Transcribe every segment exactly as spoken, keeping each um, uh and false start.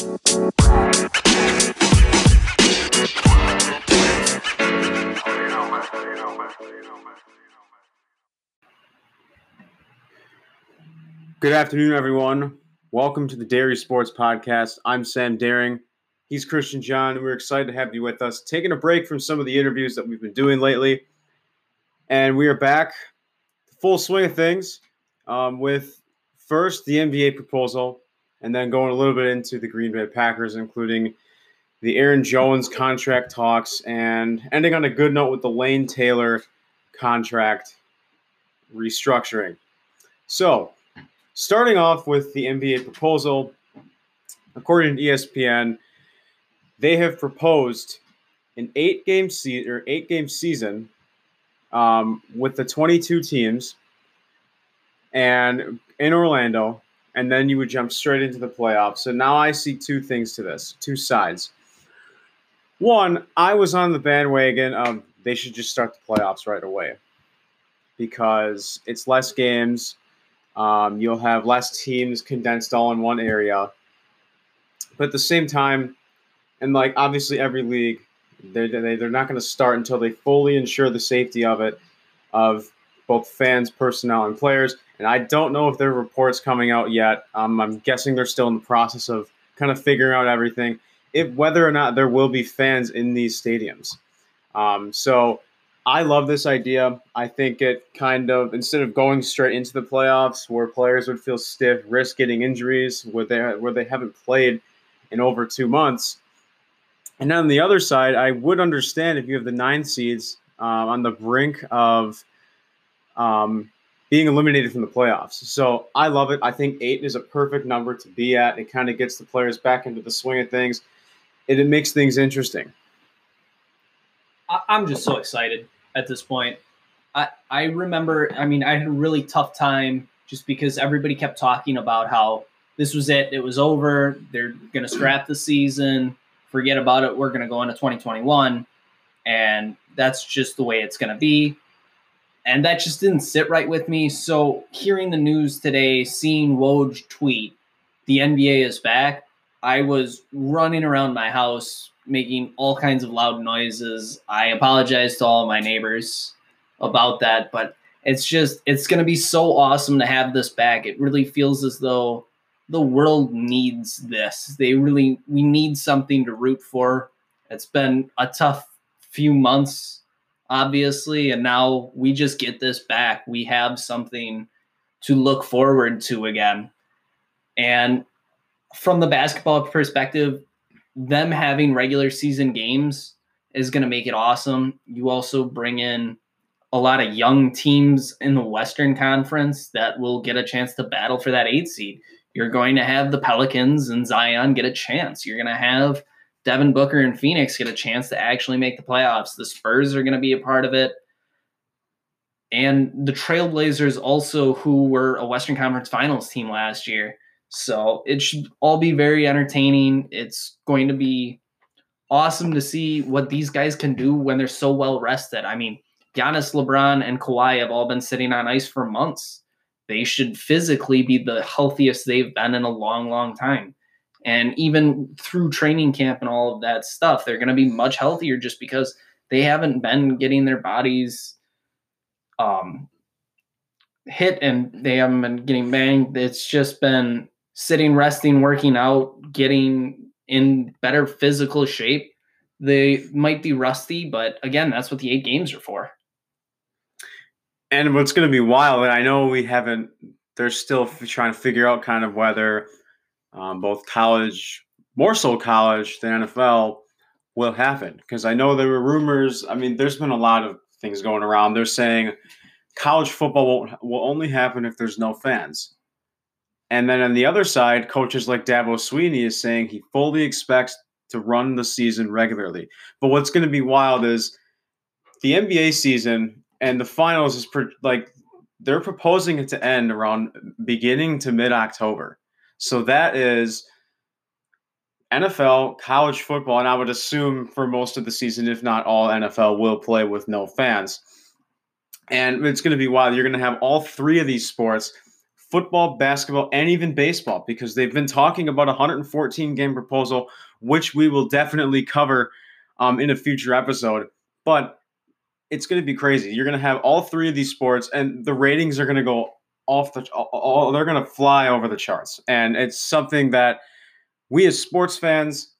Good afternoon, everyone. Welcome to the Dairy Sports Podcast. I'm Sam Daring. He's Christian John, and we're excited to have you with us. Taking a break from some of the interviews that we've been doing lately, and we are back, full swing of things, um, with first the N B A proposal, and then going a little bit into the Green Bay Packers, including the Aaron Jones contract talks, and ending on a good note with the Lane Taylor contract restructuring. So, starting off with the N B A proposal, according to E S P N, they have proposed an eight-game se- or eight-game season um, with the twenty-two teams, and in Orlando, and then you would jump straight into the playoffs. So now I see two things to this, two sides. One, I was on the bandwagon of they should just start the playoffs right away because it's less games. Um, you'll have less teams condensed all in one area. But at the same time, and like obviously every league, they're, they're not going to start until they fully ensure the safety of it, of both fans, personnel, and players. And I don't know if there are reports coming out yet. Um, I'm guessing they're still in the process of kind of figuring out everything, if whether or not there will be fans in these stadiums. Um, so I love this idea. I think it kind of, instead of going straight into the playoffs where players would feel stiff, risk getting injuries, where they, where they haven't played in over two months. And on the other side, I would understand if you have the nine seeds uh, on the brink of um, being eliminated from the playoffs. So I love it. I think eight is a perfect number to be at. It kind of gets the players back into the swing of things, and it makes things interesting. I'm just so excited at this point. I, I remember, I mean, I had a really tough time just because everybody kept talking about how this was it. It was over. They're going to scrap the season. Forget about it. We're going to go into twenty twenty-one. And that's just the way it's going to be. And that just didn't sit right with me. So hearing the news today, seeing Woj tweet, the N B A is back, I was running around my house making all kinds of loud noises. I apologize to all my neighbors about that, but it's just, it's going to be so awesome to have this back. It really feels as though the world needs this. They really, we need something to root for. It's been a tough few months, obviously, and now we just get this back. We have something to look forward to again. And from the basketball perspective, them having regular season games is going to make it awesome. You also bring in a lot of young teams in the Western Conference that will get a chance to battle for that eight seed. You're going to have the Pelicans and Zion get a chance. You're going to have Devin Booker and Phoenix get a chance to actually make the playoffs. The Spurs are going to be a part of it. And the Trailblazers also, who were a Western Conference Finals team last year. So it should all be very entertaining. It's going to be awesome to see what these guys can do when they're so well rested. I mean, Giannis, LeBron, and Kawhi have all been sitting on ice for months. They should physically be the healthiest they've been in a long, long time. And even through training camp and all of that stuff, they're going to be much healthier just because they haven't been getting their bodies um, hit and they haven't been getting banged. It's just been sitting, resting, working out, getting in better physical shape. They might be rusty, but again, that's what the eight games are for. And what's going to be wild, and I know we haven't, they're still trying to figure out kind of whether um, both college, more so college than N F L, will happen. Because I know there were rumors. I mean, there's been a lot of things going around. They're saying college football will, will only happen if there's no fans. And then on the other side, coaches like Dabo Sweeney is saying he fully expects to run the season regularly. But what's going to be wild is the N B A season and the finals is pre- like they're proposing it to end around beginning to mid-October. So that is N F L, college football, and I would assume for most of the season, if not all, N F L will play with no fans. And it's going to be wild. You're going to have all three of these sports football, basketball, and even baseball, because they've been talking about a one hundred fourteen game proposal, which we will definitely cover um, in a future episode. But it's going to be crazy. You're going to have all three of these sports, and the ratings are going to go off the all, they're going to fly over the charts. And it's something that we as sports fans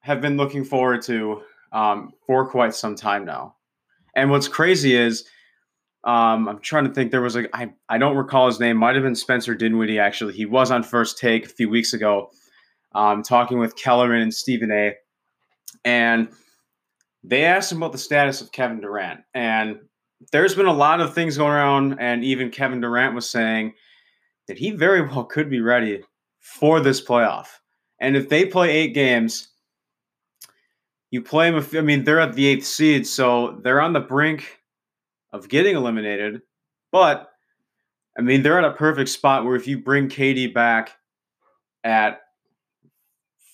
have been looking forward to um, for quite some time now. And what's crazy is um, I'm trying to think. There was a I, I don't recall his name. Might have been Spencer Dinwiddie, actually. He was on First Take a few weeks ago um, talking with Kellerman and Stephen A. And they asked him about the status of Kevin Durant. And there's been a lot of things going around, and even Kevin Durant was saying that he very well could be ready for this playoff. And if they play eight games, you play them. I mean, they're at the eighth seed, so they're on the brink of getting eliminated. But, I mean, they're at a perfect spot where if you bring K D back at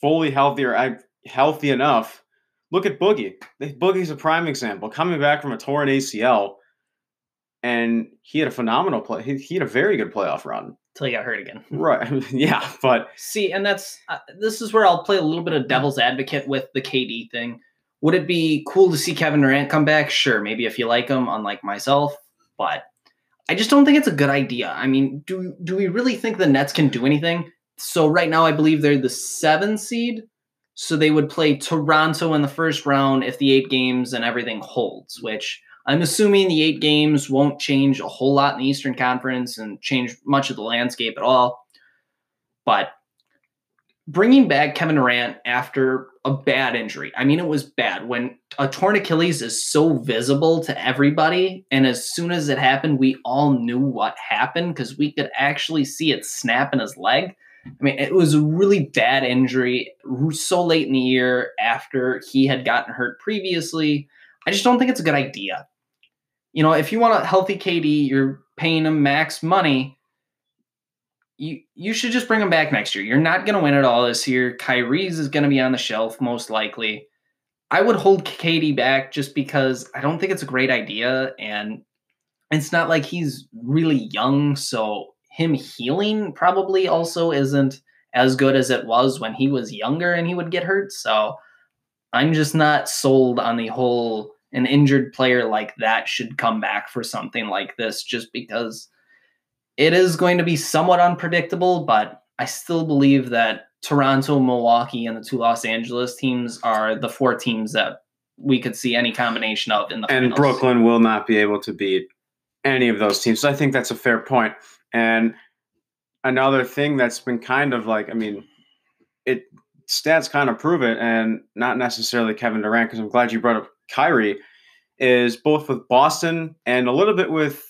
fully healthy or healthy enough, look at Boogie. Boogie's a prime example. Coming back from a torn A C L, and he had a phenomenal play. He, he had a very good playoff run. Until he got hurt again. Right. I mean, yeah, but... See, and that's... Uh, this is where I'll play a little bit of devil's advocate with the K D thing. Would it be cool to see Kevin Durant come back? Sure, maybe if you like him, unlike myself. But I just don't think it's a good idea. I mean, do, do we really think the Nets can do anything? So right now, I believe they're the seventh seed. So they would play Toronto in the first round if the eight games and everything holds, which I'm assuming the eight games won't change a whole lot in the Eastern Conference and change much of the landscape at all. But bringing back Kevin Durant after a bad injury, I mean, it was bad. When a torn Achilles is so visible to everybody, and as soon as it happened, we all knew what happened because we could actually see it snap in his leg. I mean, it was a really bad injury so late in the year after he had gotten hurt previously. I just don't think it's a good idea. You know, if you want a healthy K D, you're paying him max money. You you should just bring him back next year. You're not going to win it all this year. Kyrie's is going to be on the shelf, most likely. I would hold K D back just because I don't think it's a great idea. And it's not like he's really young, so... him healing probably also isn't as good as it was when he was younger and he would get hurt. So I'm just not sold on the whole an injured player like that should come back for something like this, just because it is going to be somewhat unpredictable, but I still believe that Toronto, Milwaukee, and the two Los Angeles teams are the four teams that we could see any combination of in the finals. And Brooklyn will not be able to beat any of those teams. So I think that's a fair point. And another thing that's been kind of like, I mean, it stats kind of prove it, and not necessarily Kevin Durant, because I'm glad you brought up Kyrie, is both with Boston and a little bit with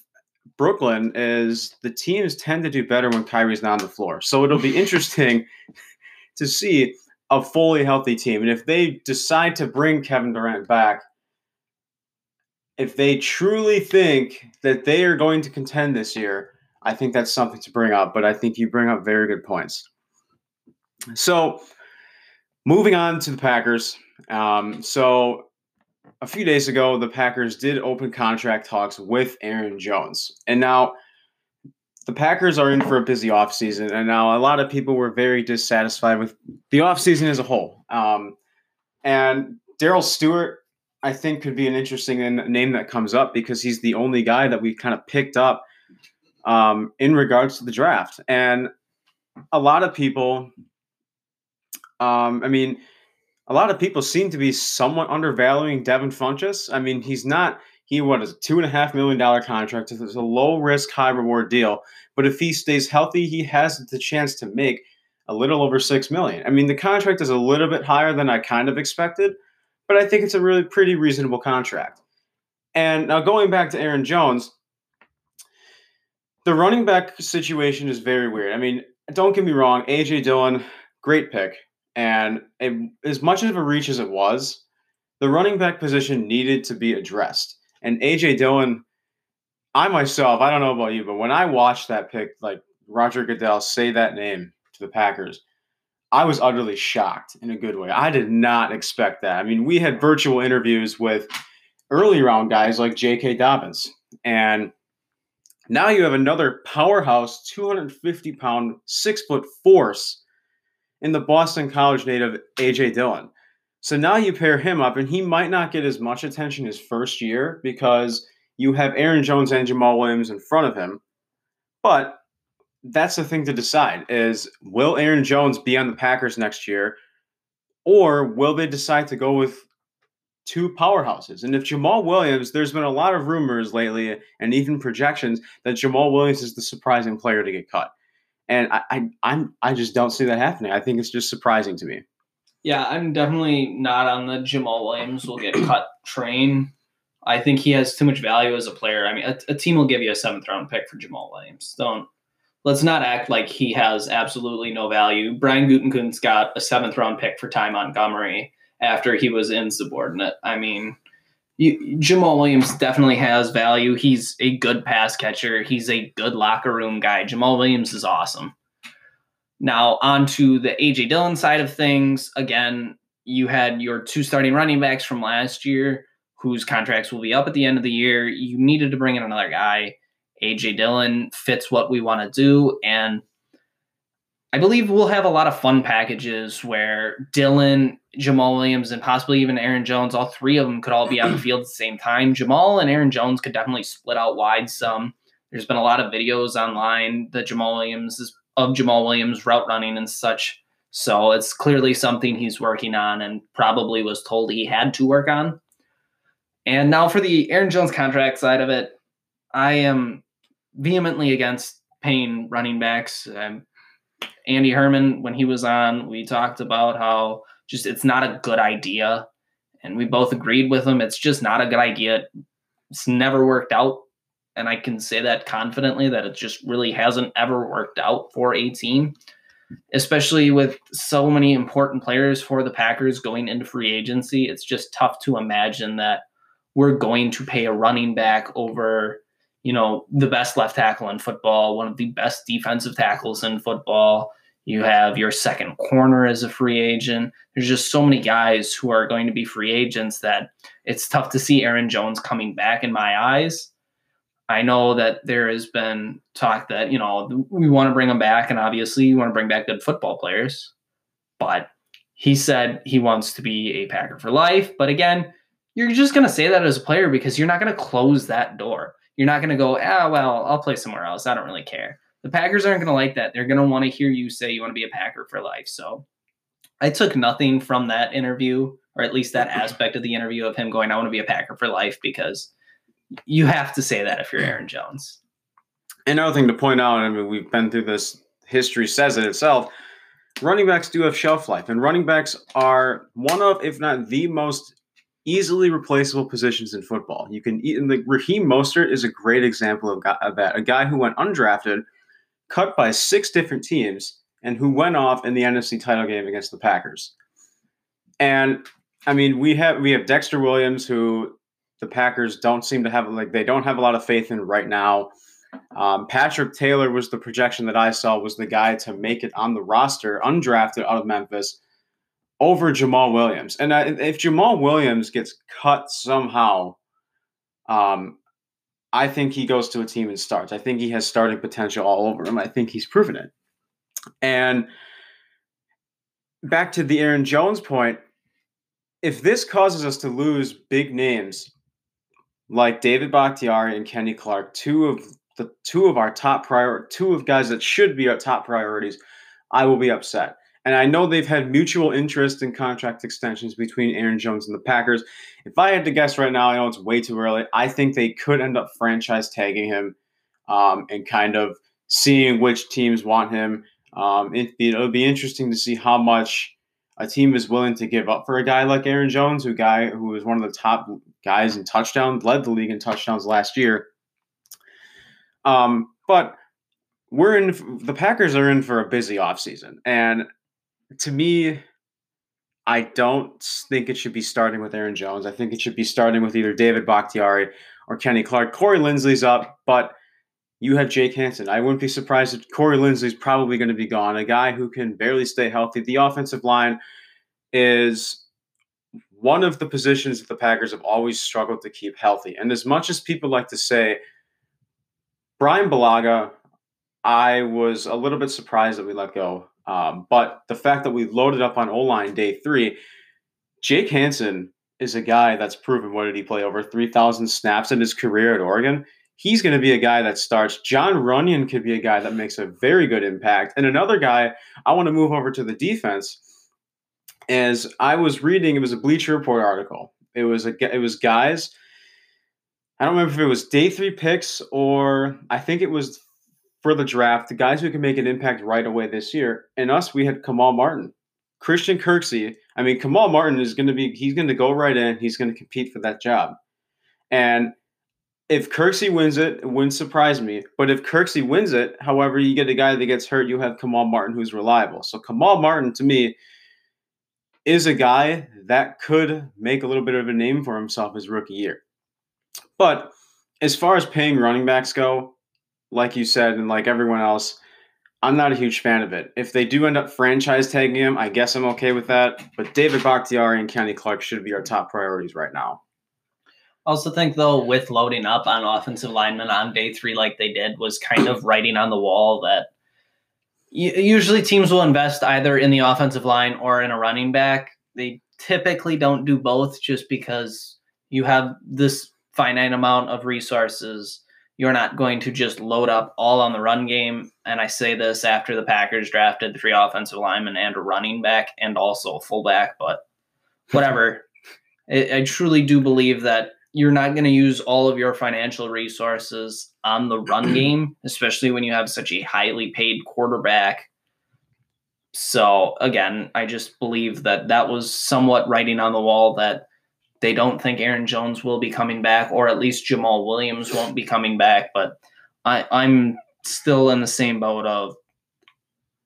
Brooklyn, is the teams tend to do better when Kyrie's not on the floor. So it'll be interesting to see a fully healthy team. And if they decide to bring Kevin Durant back, if they truly think that they are going to contend this year, I think that's something to bring up, but I think you bring up very good points. So moving on to the Packers. Um, so a few days ago, the Packers did open contract talks with Aaron Jones. And now the Packers are in for a busy offseason. And now a lot of people were very dissatisfied with the offseason as a whole. Um, and Daryl Stewart, I think, could be an interesting name that comes up because he's the only guy that we kind of picked up Um, in regards to the draft. And a lot of people, um, I mean, a lot of people seem to be somewhat undervaluing Devin Funchess. I mean, he's not, he, what is a two and a half million dollar contract. It's a low risk, high reward deal, but if he stays healthy, he has the chance to make a little over six million dollars. I mean, the contract is a little bit higher than I kind of expected, but I think it's a really pretty reasonable contract. And now going back to Aaron Jones, the running back situation is very weird. I mean, don't get me wrong, A J. Dillon, great pick. And it, as much of a reach as it was, the running back position needed to be addressed. And A J. Dillon, I myself, I don't know about you, but when I watched that pick, like Roger Goodell say that name to the Packers, I was utterly shocked in a good way. I did not expect that. I mean, we had virtual interviews with early round guys like J K. Dobbins and Now you have another powerhouse, two hundred fifty pound, six-foot force in the Boston College native A J. Dillon. So now you pair him up, and he might not get as much attention his first year because you have Aaron Jones and Jamal Williams in front of him. But that's the thing to decide is, will Aaron Jones be on the Packers next year, or will they decide to go with two powerhouses? And if Jamal Williams, there's been a lot of rumors lately and even projections that Jamal Williams is the surprising player to get cut. And I, I, I'm, I just don't see that happening. I think it's just surprising to me. Yeah, I'm definitely not on the Jamal Williams will get cut train. I think he has too much value as a player. I mean, a, a team will give you a seventh round pick for Jamal Williams. Don't let's not act like he has absolutely no value. Brian Gutekunst got a seventh round pick for Ty Montgomery after he was insubordinate. I mean, you, Jamal Williams definitely has value. He's a good pass catcher. He's a good locker room guy. Jamal Williams is awesome. Now, on to the A J. Dillon side of things. Again, you had your two starting running backs from last year whose contracts will be up at the end of the year. You needed to bring in another guy. A J. Dillon fits what we want to do, and I believe we'll have a lot of fun packages where Dillon, Jamal Williams, and possibly even Aaron Jones, all three of them could all be on the field at the same time. Jamal and Aaron Jones could definitely split out wide some. There's been a lot of videos online that Jamal Williams is, of Jamal Williams route running and such. So it's clearly something he's working on and probably was told he had to work on. And now for the Aaron Jones contract side of it, I am vehemently against paying running backs. I'm Andy Herman, when he was on, we talked about how just it's not a good idea, and we both agreed with him. It's just not a good idea. It's never worked out, and I can say that confidently that it just really hasn't ever worked out for a team, especially with so many important players for the Packers going into free agency. It's just tough to imagine that we're going to pay a running back over, you know, the best left tackle in football, one of the best defensive tackles in football. You have your second corner as a free agent. There's just so many guys who are going to be free agents that it's tough to see Aaron Jones coming back in my eyes. I know that there has been talk that, you know, we want to bring him back, and obviously you want to bring back good football players. But he said he wants to be a Packer for life. But again, you're just going to say that as a player because you're not going to close that door. You're not going to go, ah, well, I'll play somewhere else. I don't really care. The Packers aren't going to like that. They're going to want to hear you say you want to be a Packer for life. So I took nothing from that interview, or at least that aspect of the interview of him going, I want to be a Packer for life, because you have to say that if you're Aaron Jones. Another thing to point out, I mean, we've been through this. History says it itself. Running backs do have shelf life, and running backs are one of, if not the most easily replaceable positions in football. You can eat in the Raheem Mostert is a great example of, of that. A guy who went undrafted, cut by six different teams, and who went off in the N F C title game against the Packers. And I mean, we have we have Dexter Williams, who the Packers don't seem to have like they don't have a lot of faith in right now. Um, Patrick Taylor was the projection that I saw was the guy to make it on the roster, undrafted out of Memphis, over Jamal Williams. And uh, if Jamal Williams gets cut somehow, um, I think he goes to a team and starts. I think he has starting potential all over him. I think he's proven it. And back to the Aaron Jones point, if this causes us to lose big names like David Bakhtiari and Kenny Clark, two of the two of our top prior, two of guys that should be our top priorities, I will be upset. And I know they've had mutual interest in contract extensions between Aaron Jones and the Packers. If I had to guess right now, I know it's way too early. I think they could end up franchise tagging him um, and kind of seeing which teams want him. Um, it, it'll be interesting to see how much a team is willing to give up for a guy like Aaron Jones, who guy who was one of the top guys in touchdowns, led the league in touchdowns last year. Um, but we're in the Packers are in for a busy offseason, and to me, I don't think it should be starting with Aaron Jones. I think it should be starting with either David Bakhtiari or Kenny Clark. Corey Linsley's up, but you have Jake Hanson. I wouldn't be surprised if Corey Linsley's probably going to be gone, a guy who can barely stay healthy. The offensive line is one of the positions that the Packers have always struggled to keep healthy. And as much as people like to say Brian Bulaga, I was a little bit surprised that we let go. Um, but the fact that we loaded up on O-line day three, Jake Hanson is a guy that's proven, what did he play, over three thousand snaps in his career at Oregon? He's going to be a guy that starts. John Runyon could be a guy that makes a very good impact. And another guy, I want to move over to the defense. As I was reading, it was a Bleacher Report article. It was a, it was guys. I don't remember if it was day three picks or I think it was for the draft, the guys who can make an impact right away this year. And us, we had Kamal Martin, Christian Kirksey. I mean, Kamal Martin is going to be, he's going to go right in. He's going to compete for that job. And if Kirksey wins it, it wouldn't surprise me. But if Kirksey wins it, however, you get a guy that gets hurt, you have Kamal Martin who's reliable. So Kamal Martin, to me, is a guy that could make a little bit of a name for himself his rookie year. But as far as paying running backs go, like you said, and like everyone else, I'm not a huge fan of it. If they do end up franchise tagging him, I guess I'm okay with that. But David Bakhtiari and Kenny Clark should be our top priorities right now. I also think, though, with loading up on offensive linemen on day three like they did was kind of writing on the wall that usually teams will invest either in the offensive line or in a running back. They typically don't do both just because you have this finite amount of resources. You're not going to just load up all on the run game. And I say this after the Packers drafted three offensive linemen and a running back and also a fullback, but whatever. I, I truly do believe that you're not going to use all of your financial resources on the run game, especially when you have such a highly paid quarterback. So, again, I just believe that that was somewhat writing on the wall that they don't think Aaron Jones will be coming back, or at least Jamal Williams won't be coming back. But I, I'm still in the same boat of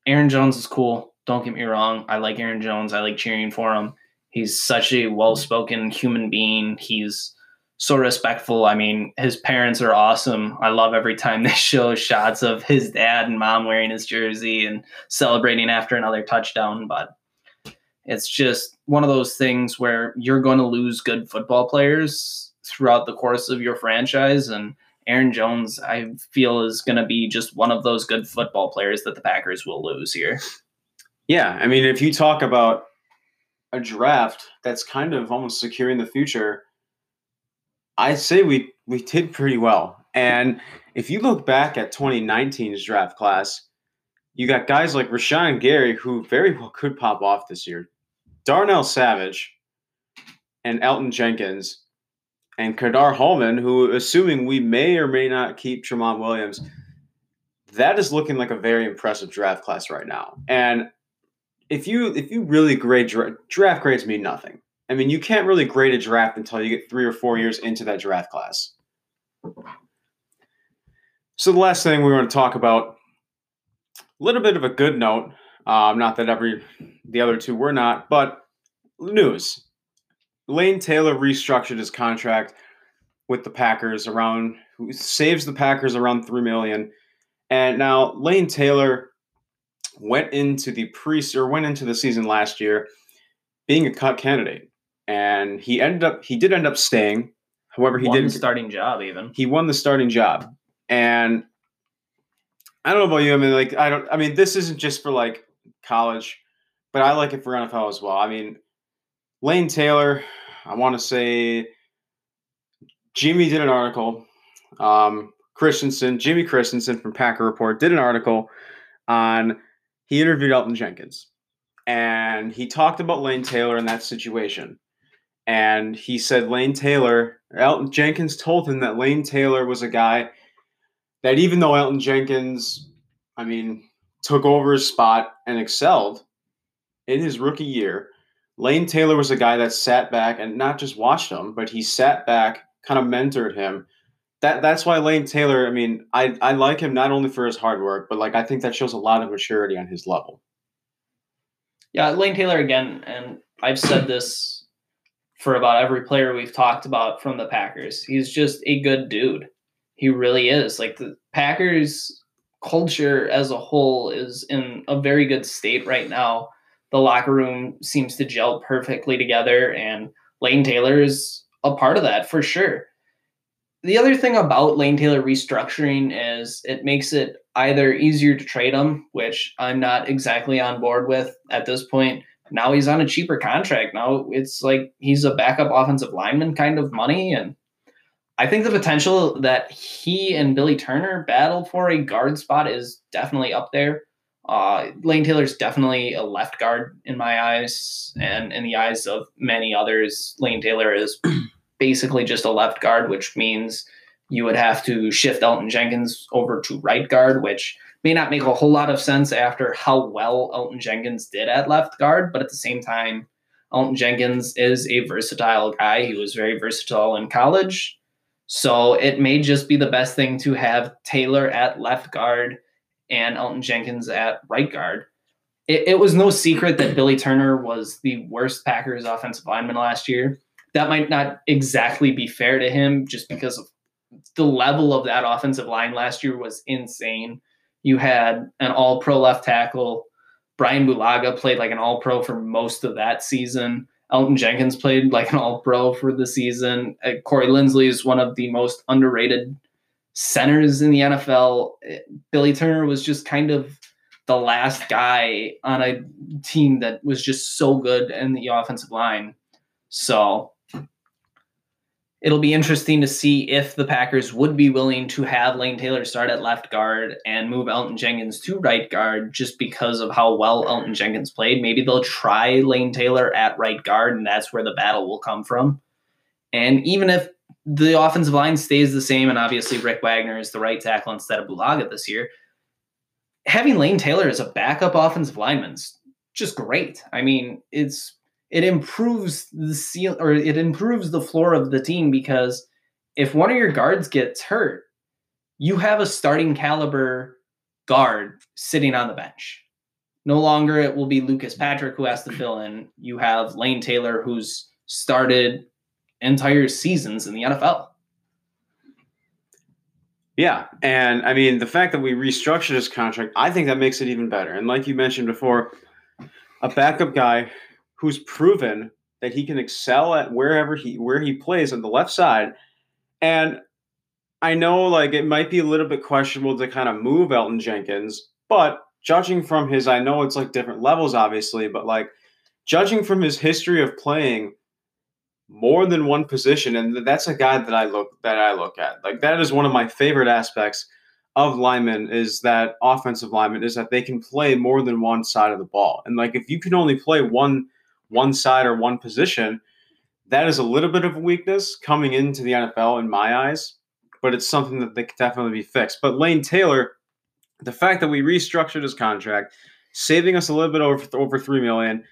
Aaron Jones is cool. Don't get me wrong. I like Aaron Jones. I like cheering for him. He's such a well-spoken human being. He's so respectful. I mean, his parents are awesome. I love every time they show shots of his dad and mom wearing his jersey and celebrating after another touchdown. But it's just one of those things where you're going to lose good football players throughout the course of your franchise. And Aaron Jones, I feel, is going to be just one of those good football players that the Packers will lose here. Yeah. I mean, if you talk about a draft that's kind of almost securing the future, I'd say we, we did pretty well. And if you look back at twenty nineteen's draft class, you got guys like Rashawn Gary, who very well could pop off this year, Darnell Savage, and Elgton Jenkins, and Kadar Holman, who, assuming we may or may not keep Tramon Williams, that is looking like a very impressive draft class right now. And if you if you really grade dra- draft grades mean nothing. I mean, you can't really grade a draft until you get three or four years into that draft class. So the last thing we want to talk about, a little bit of a good note, um, not that every the other two were not, but news. Lane Taylor restructured his contract with the Packers around, saves the Packers around three million dollars. And now Lane Taylor went into the pre or went into the season last year being a cut candidate. And he ended up, he did end up staying. However, he won didn't the starting job even. He won the starting job. And I don't know about you. I mean, like, I don't, I mean, this isn't just for like college, but I like it for N F L as well. I mean, Lane Taylor, I want to say Jimmy did an article. Um, Christensen, Jimmy Christensen from Packer Report did an article on, he interviewed Elgton Jenkins. And he talked about Lane Taylor in that situation. And he said Lane Taylor, Elgton Jenkins told him that Lane Taylor was a guy that even though Elgton Jenkins, I mean, took over his spot and excelled in his rookie year, Lane Taylor was a guy that sat back and not just watched him, but he sat back, kind of mentored him. That That's why Lane Taylor, I mean, I, I like him not only for his hard work, but like I think that shows a lot of maturity on his level. Yeah, Lane Taylor again, and I've said this for about every player we've talked about from the Packers. He's just a good dude. He really is. Like, the Packers culture as a whole is in a very good state right now. The locker room seems to gel perfectly together, and Lane Taylor is a part of that for sure. the other thing about Lane Taylor restructuring is it makes it either easier to trade him, which I'm not exactly on board with at this point. Now he's on a cheaper contract. Now it's like he's a backup offensive lineman kind of money. And I think the potential that he and Billy Turner battle for a guard spot is definitely up there. Uh, Lane Taylor's definitely a left guard in my eyes, and in the eyes of many others, Lane Taylor is basically just a left guard, which means you would have to shift Elgton Jenkins over to right guard, which may not make a whole lot of sense after how well Elgton Jenkins did at left guard. But at the same time, Elgton Jenkins is a versatile guy. He was very versatile in college. So it may just be the best thing to have Taylor at left guard and Elgton Jenkins at right guard. It, it was no secret that Billy Turner was the worst Packers offensive lineman last year. That might not exactly be fair to him just because of the level of that offensive line last year was insane. You had an all-pro left tackle. Brian Bulaga played like an all-pro for most of that season. Elgton Jenkins played like an all-pro for the season. Uh, Corey Lindsley is one of the most underrated centers in the N F L. Billy Turner was just kind of the last guy on a team that was just so good in the offensive line. So it'll be interesting to see if the Packers would be willing to have Lane Taylor start at left guard and move Elgton Jenkins to right guard just because of how well Elgton Jenkins played. Maybe they'll try Lane Taylor at right guard, and that's where the battle will come from. And even if the offensive line stays the same, and obviously Rick Wagner is the right tackle instead of Bulaga this year, having Lane Taylor as a backup offensive lineman's just great. I mean, it's... It improves the seal, or it improves the floor of the team, because if one of your guards gets hurt, you have a starting caliber guard sitting on the bench. No longer it will be Lucas Patrick who has to fill in. You have Lane Taylor, who's started entire seasons in the N F L. Yeah, and I mean, the fact that we restructured his contract, I think that makes it even better. And like you mentioned before, a backup guy who's proven that he can excel at wherever he where he plays on the left side. And I know, like, it might be a little bit questionable to kind of move Elgton Jenkins, but judging from his, I know it's like different levels, obviously, but like judging from his history of playing more than one position, and that's a guy that I look that I look at. Like, that is one of my favorite aspects of linemen, is that offensive linemen, is that they can play more than one side of the ball. And like, if you can only play one one side or one position, that is a little bit of a weakness coming into the N F L in my eyes, but it's something that they could definitely be fixed. But Lane Taylor, the fact that we restructured his contract, saving us a little bit over, over three million dollars,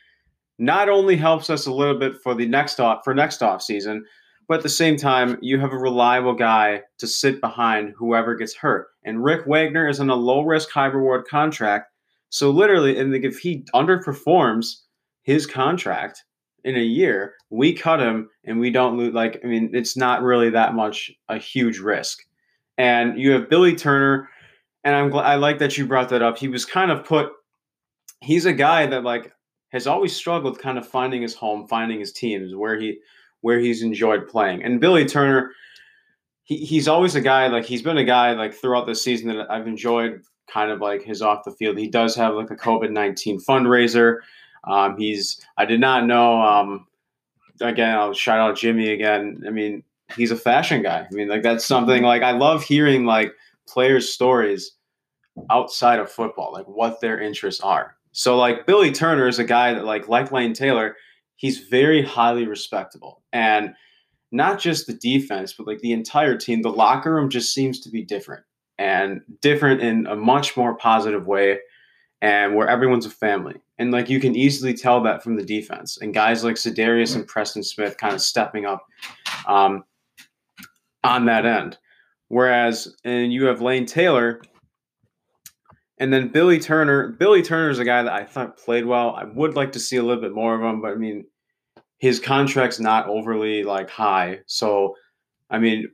not only helps us a little bit for the next off for next off season, but at the same time, you have a reliable guy to sit behind whoever gets hurt. And Rick Wagner is on a low risk, high reward contract. So literally, and if he underperforms his contract in a year, we cut him and we don't lose. Like, I mean, it's not really that much a huge risk. And you have Billy Turner, and I'm glad, I like that you brought that up. He was kind of put, he's a guy that like has always struggled kind of finding his home, finding his teams where he, where he's enjoyed playing. And Billy Turner, he he's always a guy, like he's been a guy like throughout the season that I've enjoyed kind of like his off the field. He does have like a covid nineteen fundraiser. Um, he's, I did not know, um, again, I'll shout out Jimmy again. I mean, he's a fashion guy. I mean, like, that's something like, I love hearing like players' stories outside of football, like what their interests are. So like Billy Turner is a guy that like, like Lane Taylor, he's very highly respectable, and not just the defense, but like the entire team, the locker room just seems to be different, and different in a much more positive way, and where everyone's a family. And like you can easily tell that from the defense, and guys like Sedarius and Preston Smith kind of stepping up um, on that end. Whereas, and you have Lane Taylor, and then Billy Turner. Billy Turner is a guy that I thought played well. I would like to see a little bit more of him, but I mean, his contract's not overly like high. So, I mean,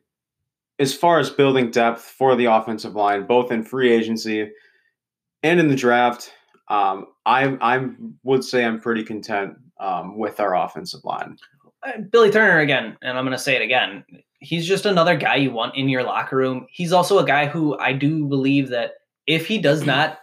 as far as building depth for the offensive line, both in free agency and in the draft, um, I I would say I'm pretty content um, with our offensive line. Billy Turner again, and I'm going to say it again, he's just another guy you want in your locker room. He's also a guy who I do believe that if he does not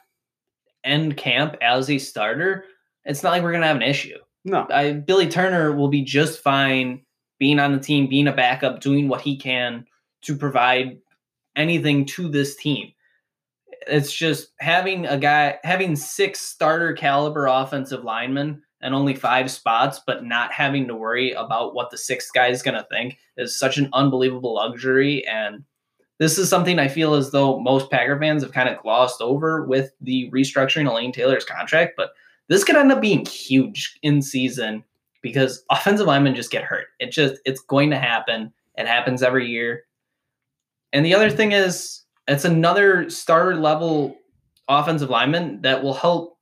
end camp as a starter, it's not like we're going to have an issue. No. I, Billy Turner will be just fine being on the team, being a backup, doing what he can to provide anything to this team. It's just having a guy, having six starter caliber offensive linemen and only five spots, but not having to worry about what the sixth guy is going to think is such an unbelievable luxury. And this is something I feel as though most Packer fans have kind of glossed over with the restructuring of Lane Taylor's contract, but this could end up being huge in season because offensive linemen just get hurt. It just, it's going to happen. It happens every year. And the other thing is, it's another starter level offensive lineman that will help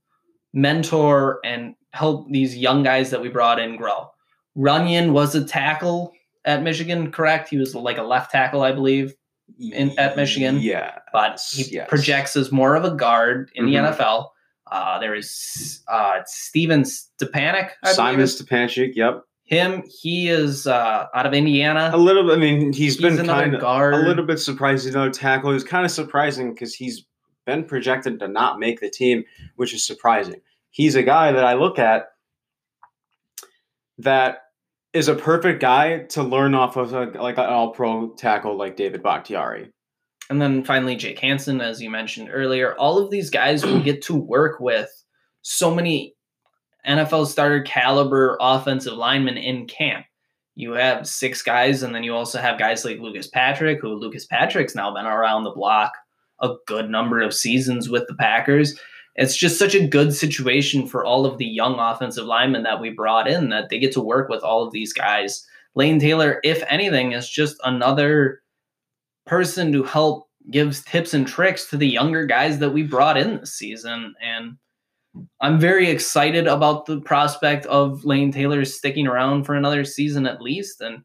mentor and help these young guys that we brought in grow. Runyon was a tackle at Michigan, correct? He was like a left tackle, I believe, in, at Michigan. Yeah. But he yes. projects as more of a guard in mm-hmm. the N F L. Uh, there is uh, Stephen Stepanek, I Simon believe. Simon Stepanek, yep. Him, he is uh, out of Indiana. A little bit, I mean, he's, he's been kind of a little bit surprising, another tackle. It was kind of surprising because he's been projected to not make the team, which is surprising. He's a guy that I look at that is a perfect guy to learn off of, a, like an all-pro tackle like David Bakhtiari. And then finally, Jake Hanson, as you mentioned earlier. All of these guys will get to work with so many N F L starter caliber offensive linemen in camp. You have six guys, and then you also have guys like Lucas Patrick, who Lucas Patrick's now been around the block a good number of seasons with the Packers. It's just such a good situation for all of the young offensive linemen that we brought in that they get to work with all of these guys. Lane Taylor, if anything, is just another person to help give tips and tricks to the younger guys that we brought in this season. And I'm very excited about the prospect of Lane Taylor sticking around for another season at least. And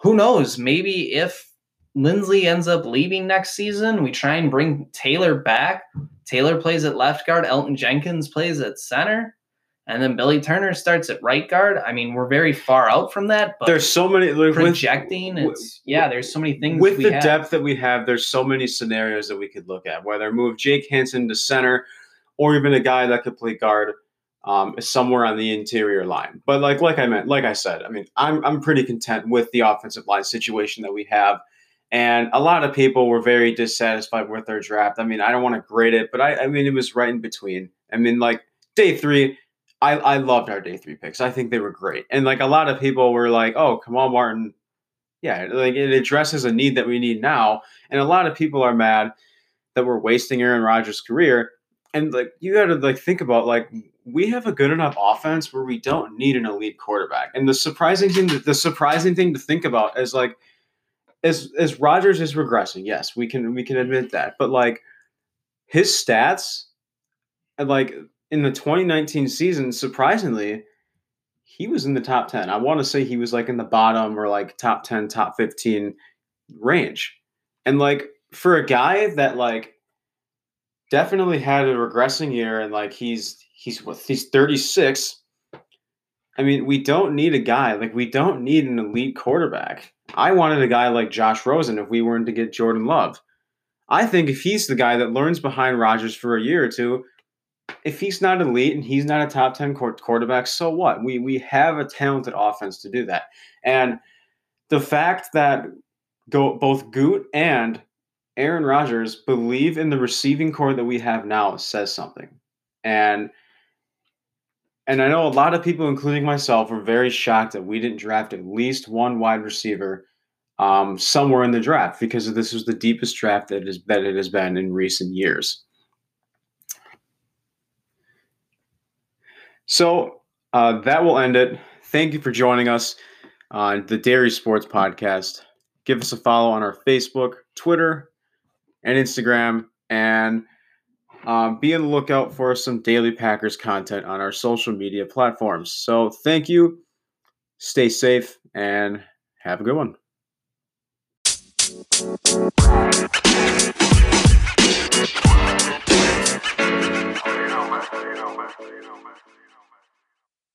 who knows, maybe if Lindsley ends up leaving next season, we try and bring Taylor back. Taylor plays at left guard. Elgton Jenkins plays at center. And then Billy Turner starts at right guard. I mean, we're very far out from that. But there's so many like, projecting. With, it's, yeah, there's so many things. With we the have. depth that we have, there's so many scenarios that we could look at, whether move Jake Hanson to center, or even a guy that could play guard um, somewhere on the interior line. But like like I meant, like I said, I mean, I'm I'm pretty content with the offensive line situation that we have. And a lot of people were very dissatisfied with their draft. I mean, I don't want to grade it, but I, I mean, it was right in between. I mean, like day three, I, I loved our day three picks. I think they were great. And like a lot of people were like, oh, Kamal Martin. Yeah, like it addresses a need that we need now. And a lot of people are mad that we're wasting Aaron Rodgers' career. And like you got to like think about like we have a good enough offense where we don't need an elite quarterback. And the surprising thing, the surprising thing to think about is like as as Rodgers is regressing. Yes, we can we can admit that. But like his stats, like in the twenty nineteen season, surprisingly, he was in the top ten. I want to say he was like in the bottom or like top ten, top fifteen range. And like for a guy that like definitely had a regressing year, and like he's he's what he's thirty-six. I mean, we don't need a guy like we don't need an elite quarterback. I wanted a guy like Josh Rosen if we weren't to get Jordan Love. I think if he's the guy that learns behind Rodgers for a year or two, if he's not elite and he's not a top ten quarterback, so what? We we have a talented offense to do that. And the fact that go both Goot and Aaron Rodgers believe in the receiving core that we have now says something. And and I know a lot of people, including myself, were very shocked that we didn't draft at least one wide receiver um, somewhere in the draft because this was the deepest draft that, is, that it has been in recent years. So uh, that will end it. Thank you for joining us on the Dairy Sports Podcast. Give us a follow on our Facebook, Twitter, and Instagram, and um, be on the lookout for some daily Packers content on our social media platforms. So thank you, stay safe, and have a good one.